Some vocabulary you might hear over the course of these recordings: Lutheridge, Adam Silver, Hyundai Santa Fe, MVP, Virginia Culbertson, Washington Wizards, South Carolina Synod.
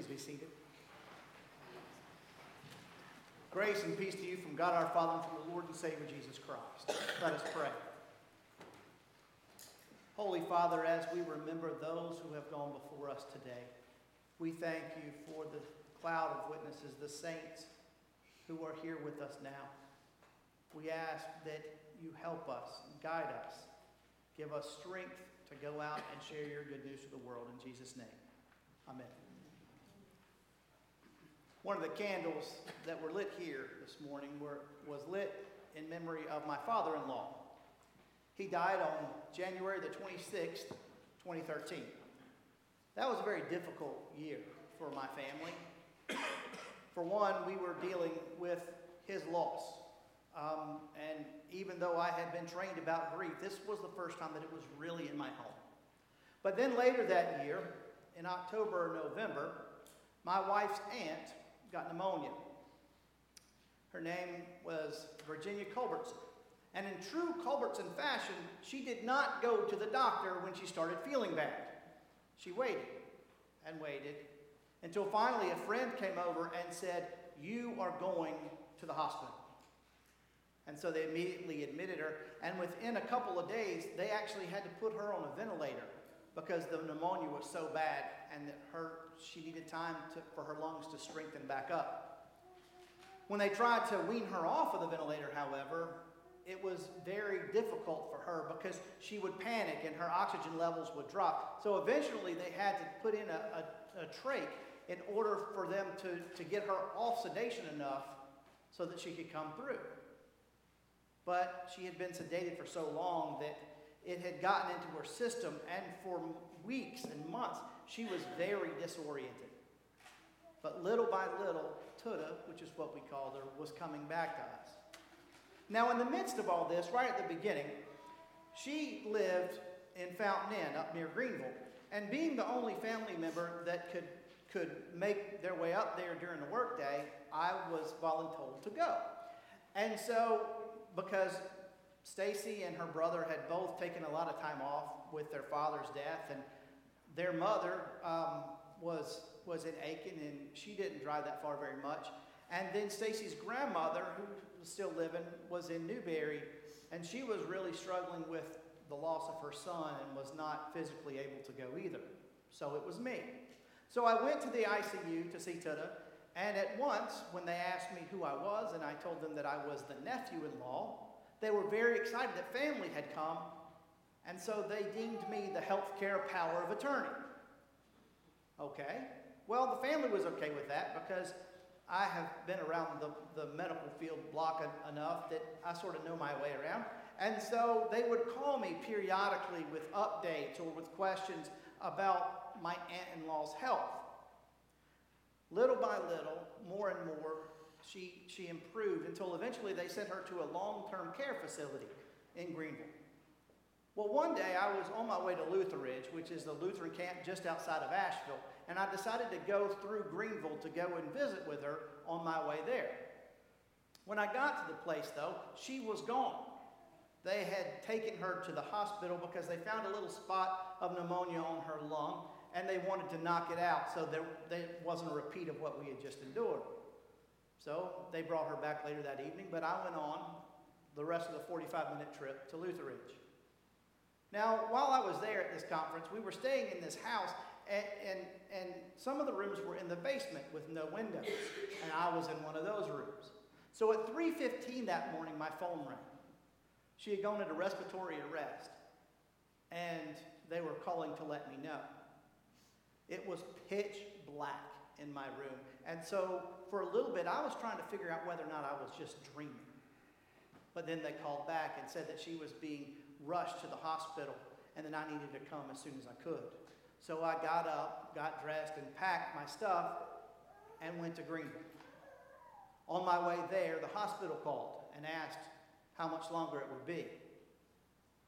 Please be seated. Grace and peace to you from God our Father and from the Lord and Savior Jesus Christ. Let us pray. Holy Father, as we remember those who have gone before us today, we thank you for the cloud of witnesses, the saints who are here with us now. We ask that you help us, guide us, give us strength to go out and share your good news to the world. In Jesus' name, amen. One of the candles that were lit here this morning was lit in memory of my father-in-law. He died on January the 26th, 2013. That was a very difficult year for my family. For one, we were dealing with his loss. And even though I had been trained about grief, this was the first time that it was really in my home. But then later that year, in October or November, my wife's aunt got pneumonia. Her name was Virginia Culbertson. And in true Culbertson fashion, she did not go to the doctor when she started feeling bad. She waited and waited until finally a friend came over and said, "You are going to the hospital." And so they immediately admitted her, and within a couple of days, they actually had to put her on a ventilator because the pneumonia was so bad and that she needed time for her lungs to strengthen back up. When they tried to wean her off of the ventilator, however, it was very difficult for her because she would panic and her oxygen levels would drop. So eventually they had to put in a trach in order for them to get her off sedation enough so that she could come through. But she had been sedated for so long that it had gotten into her system, and for weeks and months, she was very disoriented. But little by little, Tuda, which is what we called her, was coming back to us. Now, in the midst of all this, right at the beginning, she lived in Fountain Inn up near Greenville, and being the only family member that could make their way up there during the workday, I was voluntold to go. And so, because Stacy and her brother had both taken a lot of time off with their father's death, and their mother was in Aiken, and she didn't drive that far very much. And then Stacy's grandmother, who was still living, was in Newberry, and she was really struggling with the loss of her son and was not physically able to go either. So it was me. So I went to the ICU to see Tuda. And at once, when they asked me who I was and I told them that I was the nephew-in-law, they were very excited that family had come, and so they deemed me the healthcare power of attorney. Okay, well, the family was okay with that because I have been around the medical field block enough that I sort of know my way around, and so they would call me periodically with updates or with questions about my aunt-in-law's health. Little by little, more and more, she improved until eventually they sent her to a long-term care facility in Greenville. Well, one day I was on my way to Lutheridge, which is the Lutheran camp just outside of Asheville, and I decided to go through Greenville to go and visit with her on my way there. When I got to the place, though, she was gone. They had taken her to the hospital because they found a little spot of pneumonia on her lung, and they wanted to knock it out so there wasn't a repeat of what we had just endured. So they brought her back later that evening, but I went on the rest of the 45-minute trip to Lutheridge. Now, while I was there at this conference, we were staying in this house, and some of the rooms were in the basement with no windows, and I was in one of those rooms. So at 3:15 that morning, my phone rang. She had gone into respiratory arrest, and they were calling to let me know. It was pitch black in my room. And so for a little bit, I was trying to figure out whether or not I was just dreaming. But then they called back and said that she was being rushed to the hospital and that I needed to come as soon as I could. So I got up, got dressed, and packed my stuff and went to Greenville. On my way there, the hospital called and asked how much longer it would be.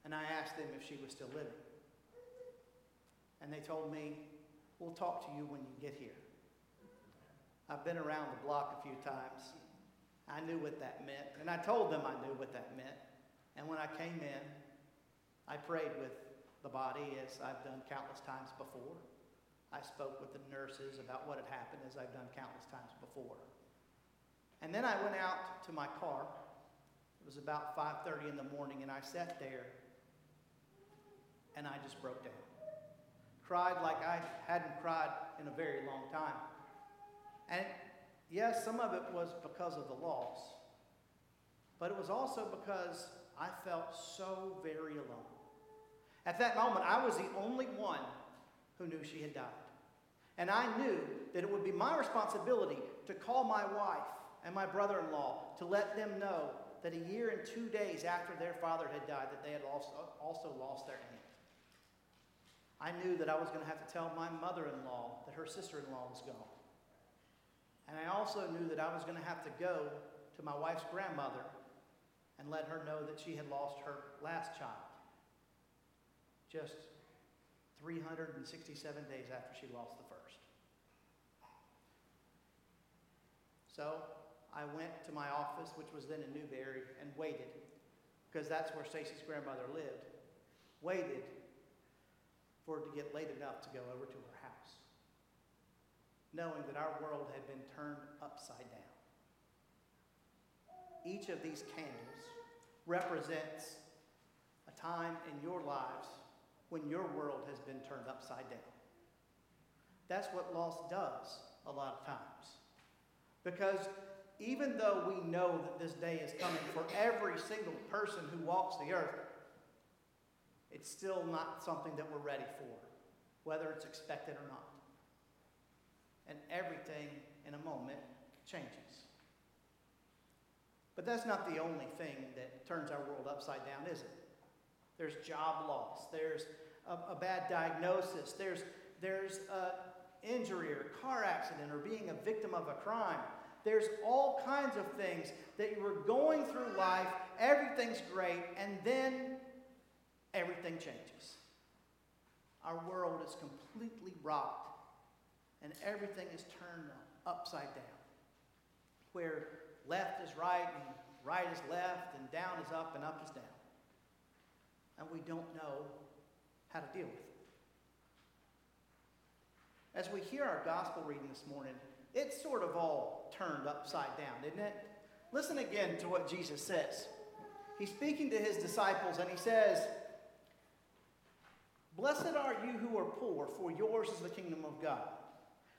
And I asked them if she was still living. And they told me, "We'll talk to you when you get here." I've been around the block a few times. I knew what that meant, and I told them I knew what that meant. And when I came in, I prayed with the body as I've done countless times before. I spoke with the nurses about what had happened, as I've done countless times before. And then I went out to my car. It was about 5:30 in the morning, and I sat there, and I just broke down. Cried like I hadn't cried in a very long time. And yes, some of it was because of the loss, but it was also because I felt so very alone. At that moment, I was the only one who knew she had died. And I knew that it would be my responsibility to call my wife and my brother-in-law to let them know that a year and 2 days after their father had died, that they had also lost their aunt. I knew that I was going to have to tell my mother-in-law that her sister-in-law was gone. And I also knew that I was going to have to go to my wife's grandmother and let her know that she had lost her last child just 367 days after she lost the first. So I went to my office, which was then in Newberry, and waited, because that's where Stacy's grandmother lived, waited for it to get late enough to go over to her house, knowing that our world had been turned upside down. Each of these candles represents a time in your lives when your world has been turned upside down. That's what loss does a lot of times. Because even though we know that this day is coming for every single person who walks the earth, it's still not something that we're ready for, whether it's expected or not. And everything in a moment changes. But that's not the only thing that turns our world upside down, is it? There's job loss. There's a bad diagnosis. There's an injury or car accident or being a victim of a crime. There's all kinds of things that you were going through life. Everything's great, and then everything changes. Our world is completely rocked, and everything is turned upside down, where left is right, and right is left, and down is up, and up is down. And we don't know how to deal with it. As we hear our gospel reading this morning, it's sort of all turned upside down, isn't it? Listen again to what Jesus says. He's speaking to his disciples, and he says, "Blessed are you who are poor, for yours is the kingdom of God.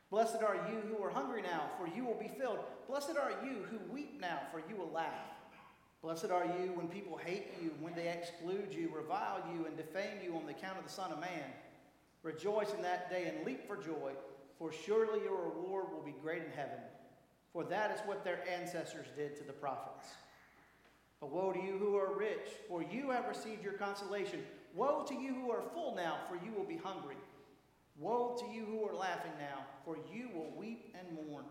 Blessed are you who are hungry now, for you will be filled. Blessed are you who weep now, for you will laugh. Blessed are you when people hate you, when they exclude you, revile you, and defame you on the account of the Son of Man. Rejoice in that day and leap for joy, for surely your reward will be great in heaven. For that is what their ancestors did to the prophets. But woe to you who are rich, for you have received your consolation. Woe to you who are full now, for you will be hungry. Woe to you who are laughing now, for you will weep and mourn.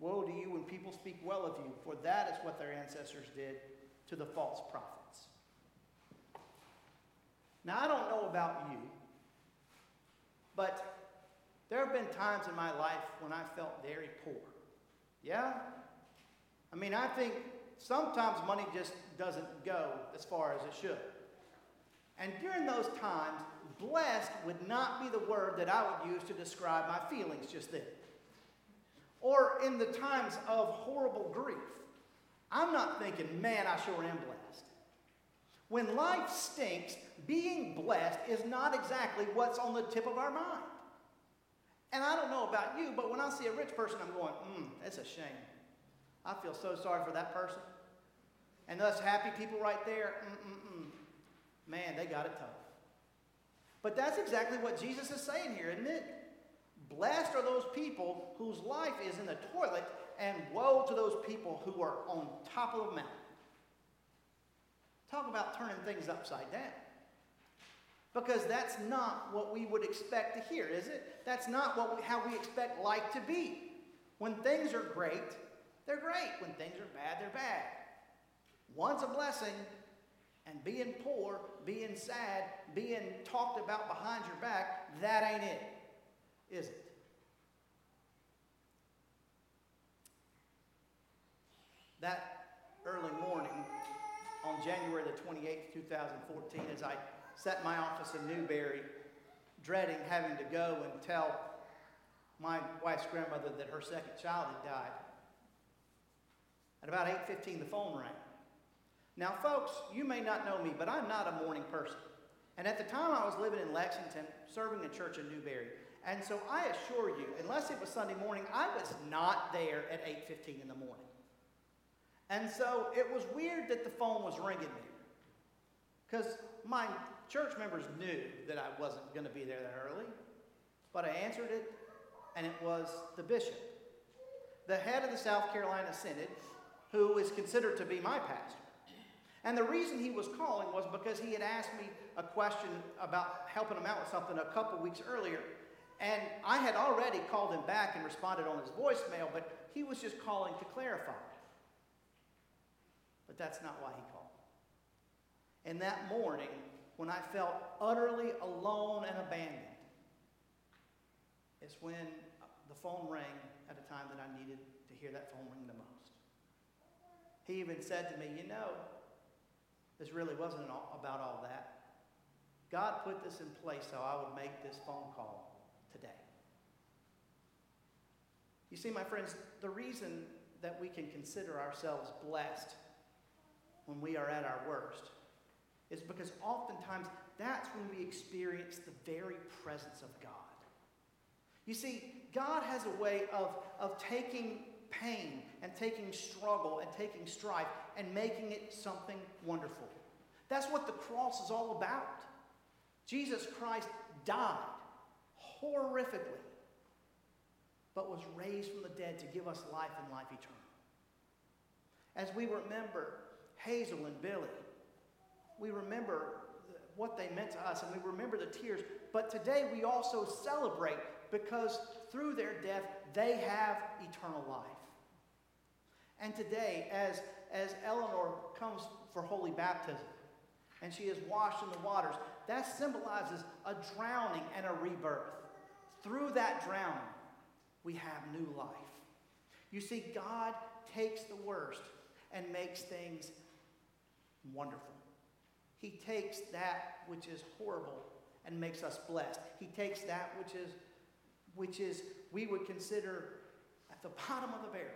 Woe to you when people speak well of you, for that is what their ancestors did to the false prophets." Now, I don't know about you, but there have been times in my life when I felt very poor. Yeah? I mean, I think sometimes money just doesn't go as far as it should. And during those times, blessed would not be the word that I would use to describe my feelings just then. Or in the times of horrible grief, I'm not thinking, man, I sure am blessed. When life stinks, being blessed is not exactly what's on the tip of our mind. And I don't know about you, but when I see a rich person, I'm going, that's a shame. I feel so sorry for that person. And those happy people right there, man, they got it tough. But that's exactly what Jesus is saying here, isn't it? Blessed are those people whose life is in the toilet, and woe to those people who are on top of the mountain. Talk about turning things upside down. Because that's not what we would expect to hear, is it? That's not how we expect life to be. When things are great, they're great. When things are bad, they're bad. One's a blessing, and being poor, being sad, being talked about behind your back, that ain't it. Is it? That early morning on January the 28th, 2014, as I sat in my office in Newberry, dreading having to go and tell my wife's grandmother that her second child had died. At about 8:15, the phone rang. Now, folks, you may not know me, but I'm not a morning person. And at the time, I was living in Lexington, serving a church in Newberry. And so I assure you, unless it was Sunday morning, I was not there at 8:15 in the morning. And so it was weird that the phone was ringing me, because my church members knew that I wasn't going to be there that early. But I answered it, and it was the bishop, the head of the South Carolina Synod, who is considered to be my pastor. And the reason he was calling was because he had asked me a question about helping him out with something a couple weeks earlier. And I had already called him back and responded on his voicemail, but he was just calling to clarify. But that's not why he called. And that morning, when I felt utterly alone and abandoned, is when the phone rang at a time that I needed to hear that phone ring the most. He even said to me, you know, this really wasn't about all that. God put this in place so I would make this phone call today. You see, my friends, the reason that we can consider ourselves blessed when we are at our worst is because oftentimes that's when we experience the very presence of God. You see, God has a way of taking pain and taking struggle and taking strife and making it something wonderful. That's what the cross is all about. Jesus Christ died horrifically, but was raised from the dead to give us life and life eternal. As we remember Hazel and Billy, we remember what they meant to us, and we remember the tears, but today we also celebrate, because through their death, they have eternal life. And today, as Eleanor comes for holy baptism, and she is washed in the waters, that symbolizes a drowning and a rebirth. Through that drowning, we have new life. You see, God takes the worst and makes things wonderful. He takes that which is horrible and makes us blessed. He takes that which is we would consider at the bottom of the barrel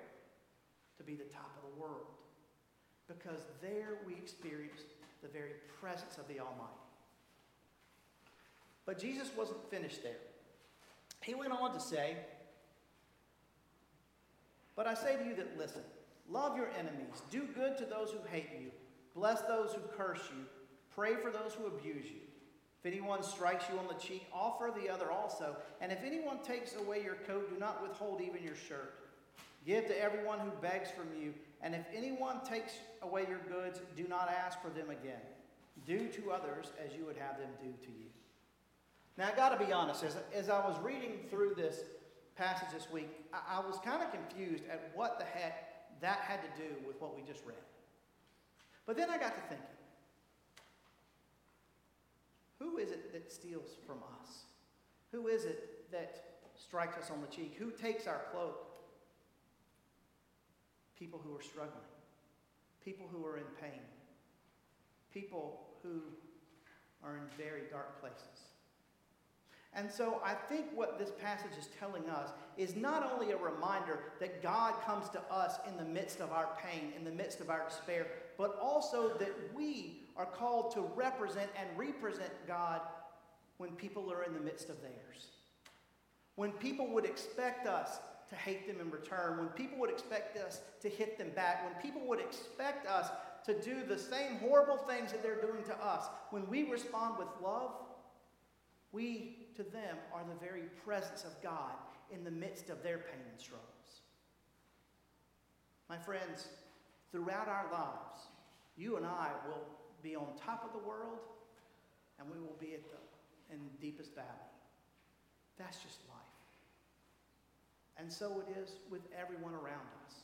to be the top of the world, because there we experience the very presence of the Almighty. But Jesus wasn't finished there. He went on to say, but I say to you that listen, love your enemies, do good to those who hate you, bless those who curse you, pray for those who abuse you. If anyone strikes you on the cheek, offer the other also. And if anyone takes away your coat, do not withhold even your shirt. Give to everyone who begs from you. And if anyone takes away your goods, do not ask for them again. Do to others as you would have them do to you. Now, I've got to be honest. As I was reading through this passage this week, I was kind of confused at what the heck that had to do with what we just read. But then I got to thinking. Who is it that steals from us? Who is it that strikes us on the cheek? Who takes our cloak? People who are struggling. People who are in pain. People who are in very dark places. And so I think what this passage is telling us is not only a reminder that God comes to us in the midst of our pain, in the midst of our despair, but also that we are called to represent and represent God when people are in the midst of theirs. When people would expect us to hate them in return, when people would expect us to hit them back, when people would expect us to do the same horrible things that they're doing to us, when we respond with love, we to them are the very presence of God in the midst of their pain and struggles. My friends, throughout our lives, you and I will be on top of the world, and we will be in the deepest valley. That's just life. And so it is with everyone around us.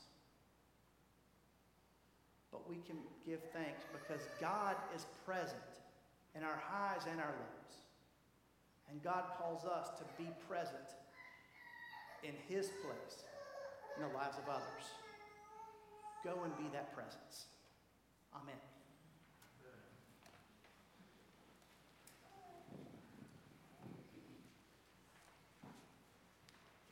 But we can give thanks because God is present in our highs and our lows. And God calls us to be present in His place in the lives of others. Go and be that presence. Amen.